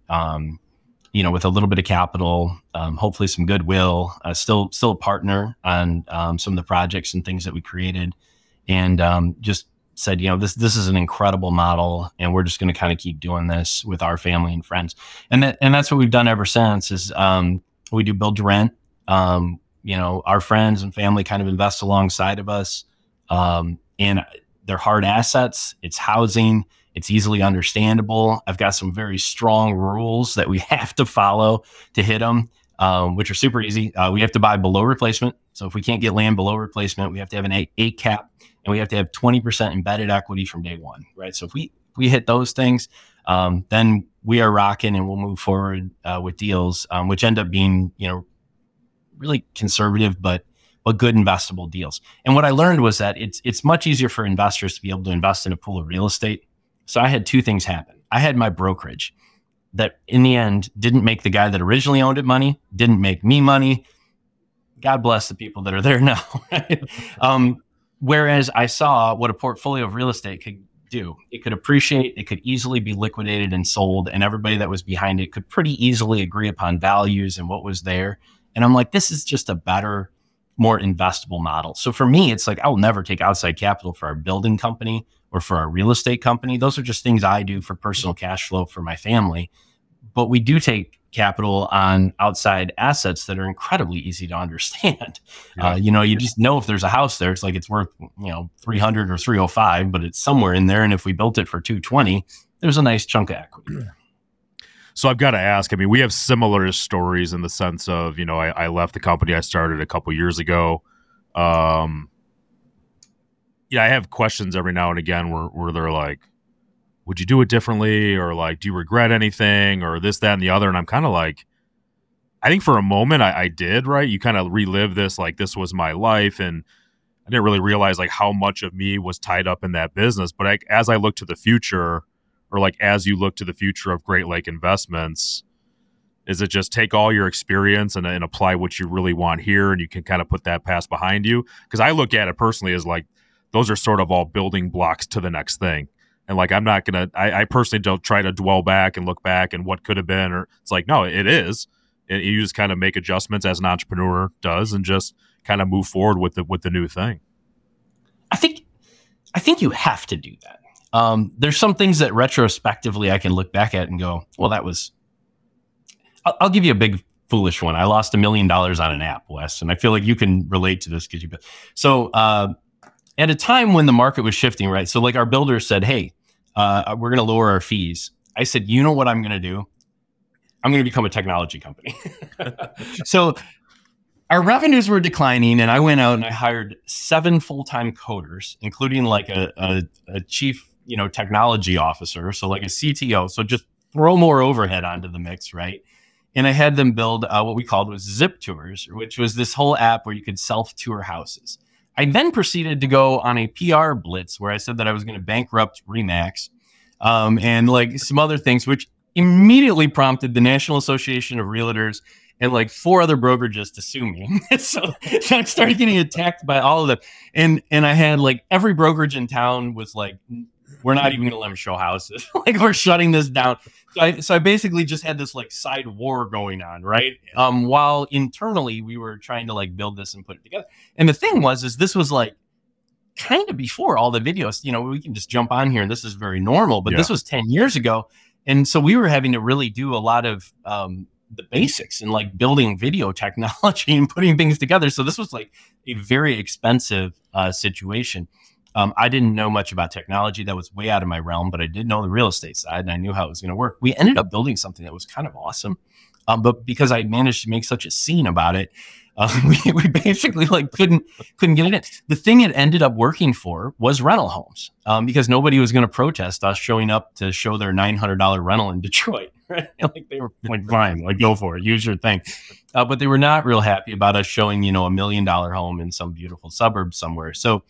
with a little bit of capital, hopefully some goodwill, still a partner on some of the projects and things that we created, and just said, this is an incredible model, and we're just going to kind of keep doing this with our family and friends. And that's what we've done ever since is, we do build to rent. Our friends and family kind of invest alongside of us. And they're hard assets. It's housing. It's easily understandable. I've got some very strong rules that we have to follow to hit them, which are super easy. We have to buy below replacement. So if we can't get land below replacement, we have to have an 8 cap. And we have to have 20% embedded equity from day one, right? So if we hit those things, then we are rocking, and we'll move forward with deals, which end up being, really conservative, but good investable deals. And what I learned was that it's much easier for investors to be able to invest in a pool of real estate. So I had two things happen. I had my brokerage that in the end didn't make the guy that originally owned it money, didn't make me money. God bless the people that are there now. Right? Whereas I saw what a portfolio of real estate could do. It could appreciate, it could easily be liquidated and sold, and everybody that was behind it could pretty easily agree upon values and what was there. And I'm like, this is just a better, more investable model. So for me, it's like, I'll never take outside capital for our building company or for our real estate company. Those are just things I do for personal cash flow for my family. But we do take capital on outside assets that are incredibly easy to understand. Yeah. You just know if there's a house there, it's like it's worth, $300 or $305, but it's somewhere in there. And if we built it for $220, there's a nice chunk of equity there. So I've got to ask, we have similar stories in the sense of, I left the company I started a couple years ago. I have questions every now and again where they're like, would you do it differently? Or like, do you regret anything or this, that, and the other? And I'm kind of like, I think for a moment I did, right? You kind of relive this, like this was my life. And I didn't really realize like how much of me was tied up in that business. But as I look to the future, or like, as you look to the future of Great Lake Investments, is it just take all your experience and apply what you really want here, and you can kind of put that past behind you? Cause I look at it personally as like, those are sort of all building blocks to the next thing. And like, I'm not going to, I personally don't try to dwell back and look back and what could have been, or it's like, no, it is. And you just kind of make adjustments as an entrepreneur does and just kind of move forward with the new thing. I think you have to do that. There's some things that retrospectively I can look back at and go, well, that was, I'll give you a big foolish one. I lost $1 million on an app, Wes. And I feel like you can relate to this because at a time when the market was shifting, right? So like our builder said, hey, we're going to lower our fees. I said, you know what I'm going to do? I'm going to become a technology company. So our revenues were declining, and I went out and I hired 7 full-time coders, including like a chief, technology officer. So like a CTO. So just throw more overhead onto the mix, right? And I had them build what we called was Zip Tours, which was this whole app where you could self-tour houses. I then proceeded to go on a PR blitz where I said that I was going to bankrupt Remax. and like some other things, which immediately prompted the National Association of Realtors and like four other brokerages to sue me. So I started getting attacked by all of them. And I had like every brokerage in town was like, we're not even going to let them show houses. Like, we're shutting this down. So I basically just had this like side war going on, right? While internally we were trying to like build this and put it together. And the thing was, is this was like kind of before all the videos, you know, we can just jump on here and this is very normal, but this was 10 years ago. And so we were having to really do a lot of, the basics and like building video technology and putting things together. So this was like a very expensive situation. I didn't know much about technology. That was way out of my realm, but I did know the real estate side and I knew how it was going to work. We ended up building something that was kind of awesome. But because I managed to make such a scene about it, we basically like couldn't get it in. The thing it ended up working for was rental homes, because nobody was going to protest us showing up to show their $900 rental in Detroit. Right? Like, they were like, fine, like, go for it, use your thing. But they were not real happy about us showing, you know, $1 million home in some beautiful suburb somewhere. So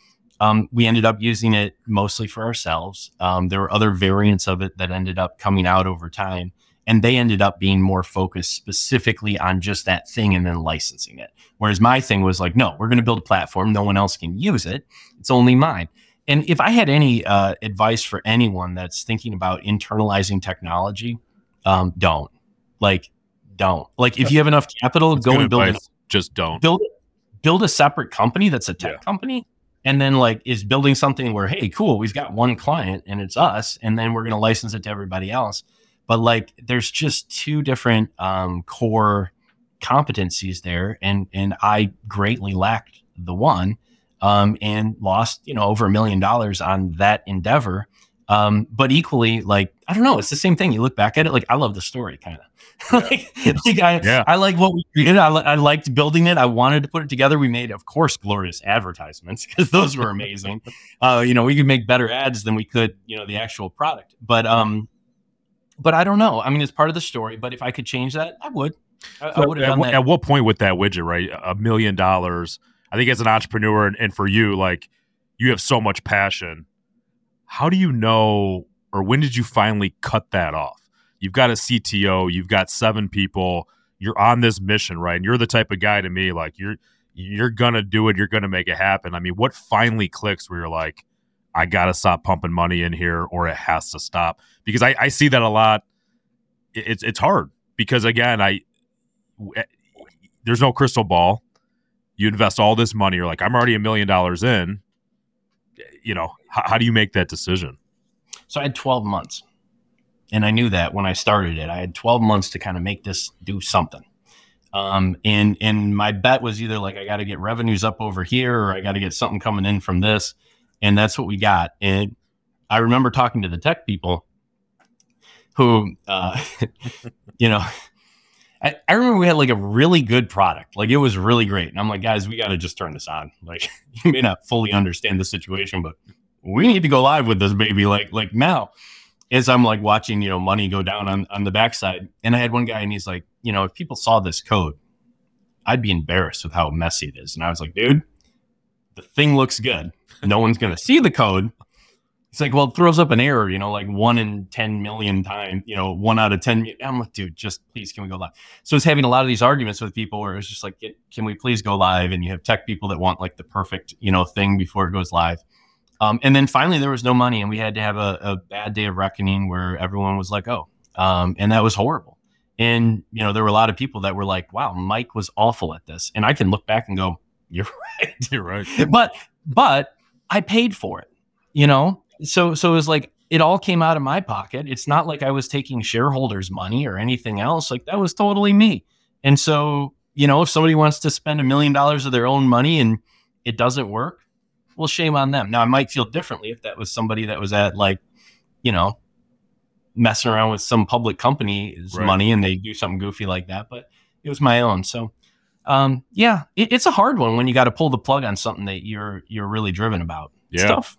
we ended up using it mostly for ourselves. There were other variants of it that ended up coming out over time. And they ended up being more focused specifically on just that thing and then licensing it. Whereas my thing was like, no, we're going to build a platform. No one else can use it. It's only mine. And if I had any advice for anyone that's thinking about internalizing technology, don't. Like, if you have enough capital, go and build it. Just don't. Build a separate company that's a tech company. And then like is building something where, hey, cool, we've got one client and it's us. And then we're going to license it to everybody else. But like, there's just two different core competencies there, and I greatly lacked the one, and lost, you know, over $1 million on that endeavor. But equally, like, I don't know, it's the same thing. You look back at it, like, I love the story, kind of. I like what we created. I liked building it. I wanted to put it together. We made, of course, glorious advertisements because those were amazing. You know, we could make better ads than we could, you know, the actual product. But I don't know. I mean, it's part of the story. But if I could change that, I would. I would have done that. At what point with that widget, right? $1 million. I think as an entrepreneur and for you, like, you have so much passion. How do you know, or when did you finally cut that off? You've got a CTO. You've got 7 people. You're on this mission, right? And you're the type of guy to me, like, you're going to do it. You're going to make it happen. I mean, what finally clicks where you're like, I got to stop pumping money in here or it has to stop? Because I see that a lot. It's hard because, again, there's no crystal ball. You invest all this money. You're like, I'm already $1 million in. You know, how do you make that decision? So I had 12 months and I knew that when I started it, I had 12 months to kind of make this do something. And my bet was either like, I got to get revenues up over here or I got to get something coming in from this. And that's what we got. And I remember talking to the tech people who, you know, I remember we had like a really good product. Like, it was really great. And I'm like, guys, we got to just turn this on. Like, you may not fully understand the situation, but we need to go live with this baby. Like now, as I'm like watching, you know, money go down on the backside. And I had one guy and he's like, you know, if people saw this code, I'd be embarrassed with how messy it is. And I was like, dude, the thing looks good. No one's going to see the code. It's like, well, it throws up an error, you know, like 1 in 10 million times, you know, 1 out of 10. I'm like, dude, just please, can we go live? So it's having a lot of these arguments with people where it's just like, can we please go live? And you have tech people that want like the perfect, you know, thing before it goes live. And then finally there was no money and we had to have a bad day of reckoning where everyone was like, oh, and that was horrible. And, you know, there were a lot of people that were like, wow, Mike was awful at this. And I can look back and go, You're right. But I paid for it, you know? So it was like, it all came out of my pocket. It's not like I was taking shareholders' money or anything else. Like, that was totally me. And so, you know, if somebody wants to spend $1 million of their own money and it doesn't work, well, shame on them. Now I might feel differently if that was somebody that was at like, you know, messing around with some public company's money and they do something goofy like that, but it was my own. So it's a hard one when you got to pull the plug on something that you're really driven about. Yeah. Stuff.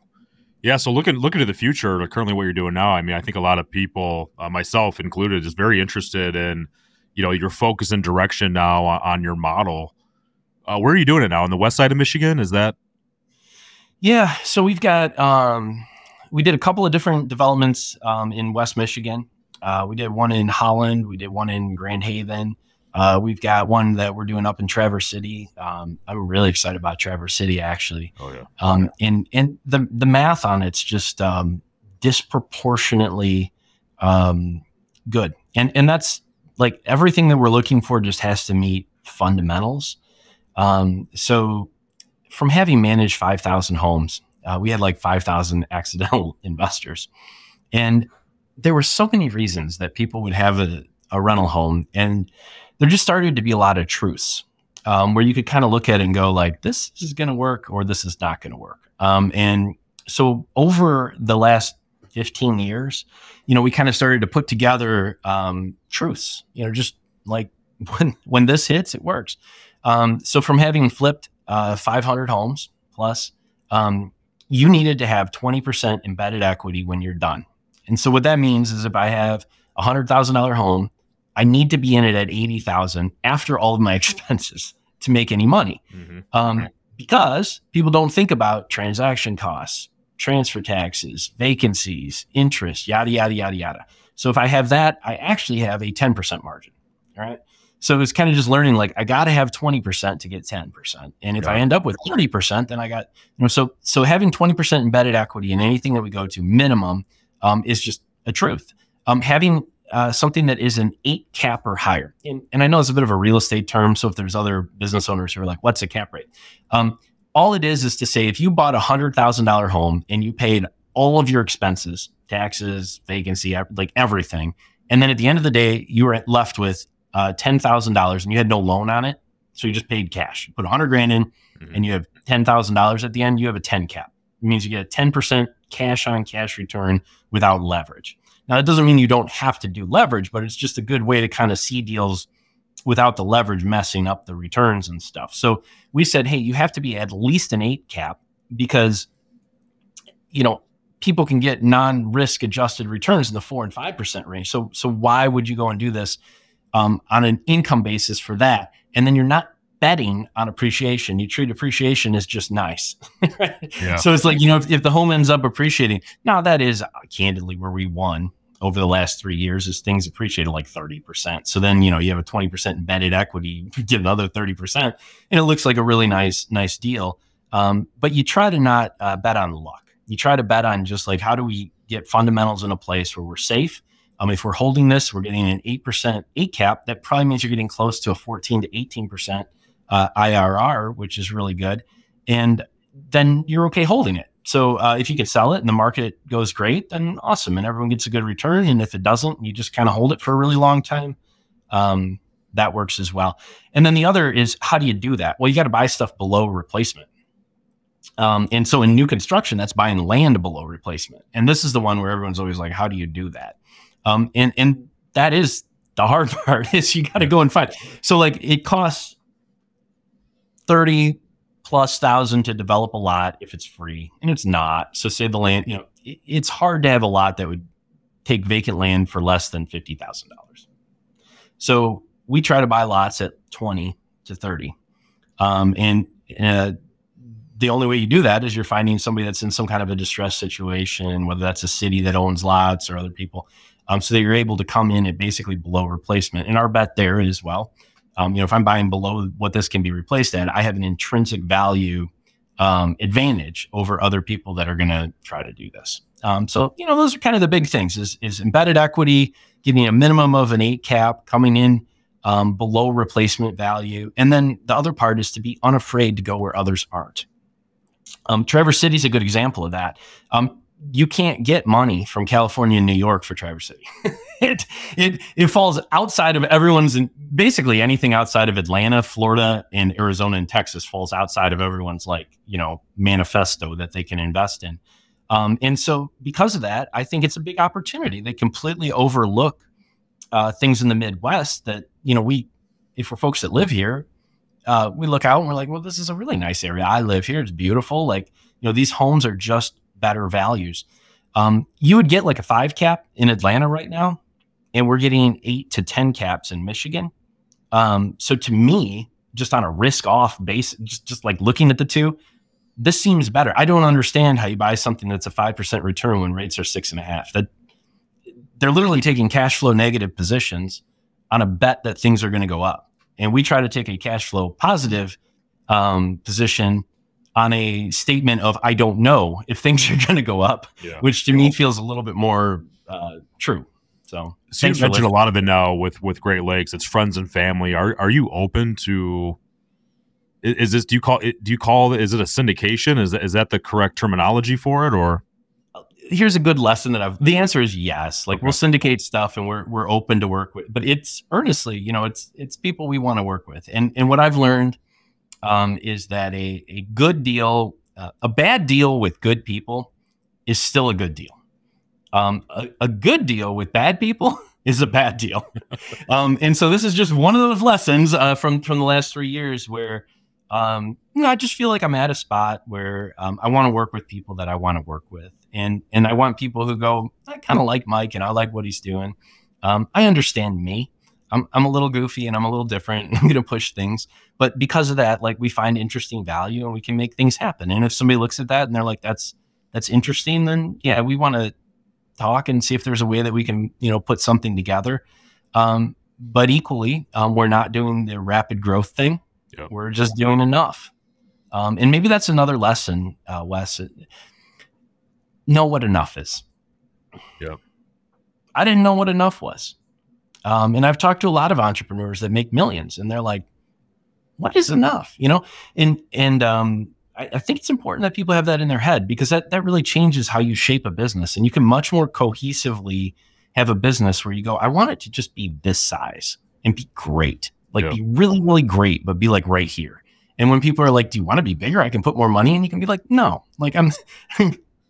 Yeah. So looking to the future, currently what you're doing now, I mean, I think a lot of people, myself included, is very interested in, you know, your focus and direction now on your model. Where are you doing it now? On the west side of Michigan? Is that? Yeah. So we've got, we did a couple of different developments in West Michigan. We did one in Holland. We did one in Grand Haven. We've got one that we're doing up in Traverse City. I'm really excited about Traverse City, actually. Oh yeah. And the math on it's just disproportionately good. And that's like everything that we're looking for just has to meet fundamentals. So from having managed 5,000 homes, we had like 5,000 accidental investors, and there were so many reasons that people would have a rental home, and there just started to be a lot of truths where you could kind of look at it and go like, this is going to work or this is not going to work. And so over the last 15 years, you know, we kind of started to put together truths, you know, just like when this hits, it works. So from having flipped 500 homes plus, you needed to have 20% embedded equity when you're done. And so what that means is if I have a $100,000 home, I need to be in it at 80,000 after all of my expenses to make any money. Mm-hmm. Because people don't think about transaction costs, transfer taxes, vacancies, interest, yada, yada, yada, yada. So if I have that, I actually have a 10% margin. All right. So it's kind of just learning, like, I got to have 20% to get 10%. And if I end up with 30%, then I got, you know, so having 20% embedded equity in anything that we go to minimum is just a truth. Having something that is an 8 cap or higher. And I know it's a bit of a real estate term. So if there's other business owners who are like, what's a cap rate? All it is to say, if you bought a $100,000 home and you paid all of your expenses, taxes, vacancy, like everything, and then at the end of the day, you were left with $10,000 and you had no loan on it. So you just paid cash. You put $100,000 in and you have $10,000 at the end, you have a 10 cap. It means you get a 10% cash on cash return without leverage. Now, that doesn't mean you don't have to do leverage, but it's just a good way to kind of see deals without the leverage messing up the returns and stuff. So we said, hey, you have to be at least an 8 cap because, you know, people can get non-risk adjusted returns in the 4 and 5% range. So why would you go and do this on an income basis for that? And then you're not betting on appreciation. You treat appreciation as just nice. Right? Yeah. So it's like, you know, if the home ends up appreciating, now that is candidly where we won over the last 3 years is things appreciated like 30%. So then, you know, you have a 20% embedded equity, you get another 30%, and it looks like a really nice deal. But you try to not bet on luck. You try to bet on just like, how do we get fundamentals in a place where we're safe? If we're holding this, we're getting an 8% 8 cap. That probably means you're getting close to a 14 to 18% IRR, which is really good. And then you're okay holding it. So if you can sell it and the market goes great, then awesome. And everyone gets a good return. And if it doesn't, you just kind of hold it for a really long time. That works as well. And then the other is, how do you do that? Well, you got to buy stuff below replacement. And so in new construction, that's buying land below replacement. And this is the one where everyone's always like, how do you do that? And that is the hard part is you got to go and find. So like it costs 30,000+ to develop a lot if it's free, and it's not. So say the land, you know, it's hard to have a lot that would take vacant land for less than $50,000. So we try to buy lots at 20 to 30. And the only way you do that is you're finding somebody that's in some kind of a distressed situation, whether that's a city that owns lots or other people. So that you're able to come in at basically below replacement. And our bet there is, well, you know, if I'm buying below what this can be replaced at, I have an intrinsic value advantage over other people that are going to try to do this. So, you know, those are kind of the big things is embedded equity, giving a minimum of an 8 cap, coming in below replacement value. And then the other part is to be unafraid to go where others aren't. Traverse City is a good example of that. You can't get money from California and New York for Traverse City. It falls outside of everyone's, basically anything outside of Atlanta, Florida, and Arizona and Texas falls outside of everyone's, like, you know, manifesto that they can invest in. And so because of that, I think it's a big opportunity. They completely overlook things in the Midwest that, you know, if we're folks that live here, we look out and we're like, well, this is a really nice area. I live here. It's beautiful. Like, you know, these homes are just better values. You would get like a 5 cap in Atlanta right now, and we're getting 8 to 10 caps in Michigan. So to me, just on a risk off base, just like looking at the two, this seems better. I don't understand how you buy something that's a 5% return when rates are 6.5. That they're literally taking cash flow negative positions on a bet that things are going to go up. And we try to take a cash flow positive position on a statement of, I don't know if things are going to go up, which to me feels a little bit more true. So you mentioned a lot of it now with Great Lakes. It's friends and family. Are you open to? Is this do you call is it a syndication? Is that the correct terminology for it? Or here's a good lesson that the answer is yes. Like we'll syndicate stuff and we're open to work with, but it's earnestly, it's people we want to work with. And what I've learned is that a good deal, a bad deal with good people is still a good deal. A good deal with bad people is a bad deal. And so this is just one of those lessons from the last 3 years where, I just feel like I'm at a spot where I want to work with people that I want to work with. And I want people who go, I kind of like Mike and I like what he's doing. I understand me. I'm a little goofy and I'm a little different. I'm going to push things. But because of that, like we find interesting value and we can make things happen. And if somebody looks at that and they're like, that's interesting, then yeah, we want to talk and see if there's a way that we can, put something together. But equally, we're not doing the rapid growth thing. Yep. We're just doing enough. And maybe that's another lesson, Wes. Know what enough is. Yep. I didn't know what enough was. And I've talked to a lot of entrepreneurs that make millions and they're like, what is enough? I think it's important that people have that in their head because that really changes how you shape a business. And you can much more cohesively have a business where you go, I want it to just be this size and be great. Be really, really great, but be like right here. And when people are like, do you want to be bigger? I can put more money. And you can be like, no, like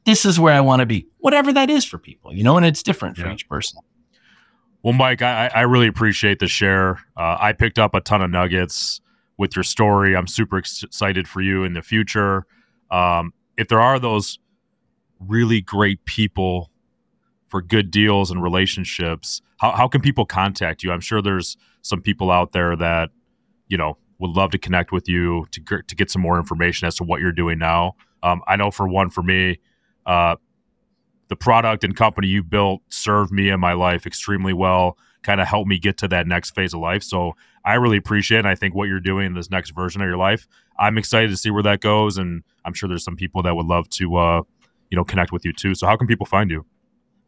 this is where I want to be, whatever that is for people, and it's different for each person. Well, Mike, I really appreciate the share. I picked up a ton of nuggets with your story. I'm super excited for you in the future. If there are those really great people for good deals and relationships, how can people contact you? I'm sure there's some people out there that, would love to connect with you to get some more information as to what you're doing now. I know for me, the product and company you built served me in my life extremely well, kind of helped me get to that next phase of life. So I really appreciate it. And I think what you're doing in this next version of your life, I'm excited to see where that goes. And I'm sure there's some people that would love to, connect with you too. So how can people find you?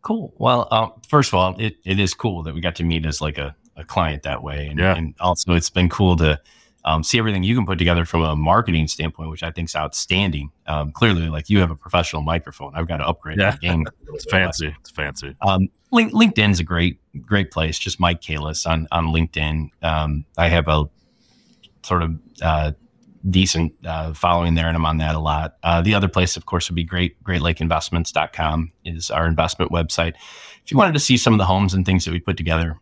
Cool. Well, first of all, it is cool that we got to meet as like a client that way. And also it's been cool to see everything you can put together from a marketing standpoint, which I think is outstanding. Clearly, like you have a professional microphone. I've got to upgrade that game. It's fancy. LinkedIn's a great place. Just Mike Kalis on LinkedIn. I have a sort of decent following there, and I'm on that a lot. The other place, of course, would be GreatLakeInvestments.com is our investment website. If you wanted to see some of the homes and things that we put together,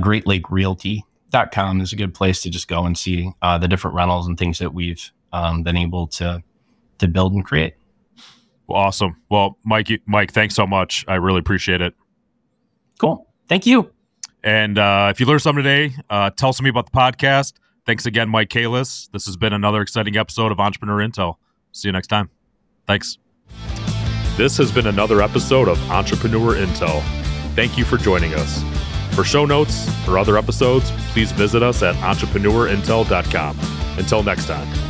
Great Lake Realty.com is a good place to just go and see the different rentals and things that we've been able to build and create. Well, awesome. Well, Mike, thanks so much. I really appreciate it. Cool. Thank you. And if you learned something today, tell somebody about the podcast. Thanks again, Mike Kalis. This has been another exciting episode of Entrepreneur Intel. See you next time. Thanks. This has been another episode of Entrepreneur Intel. Thank you for joining us. For show notes or other episodes, please visit us at entrepreneurintel.com. Until next time.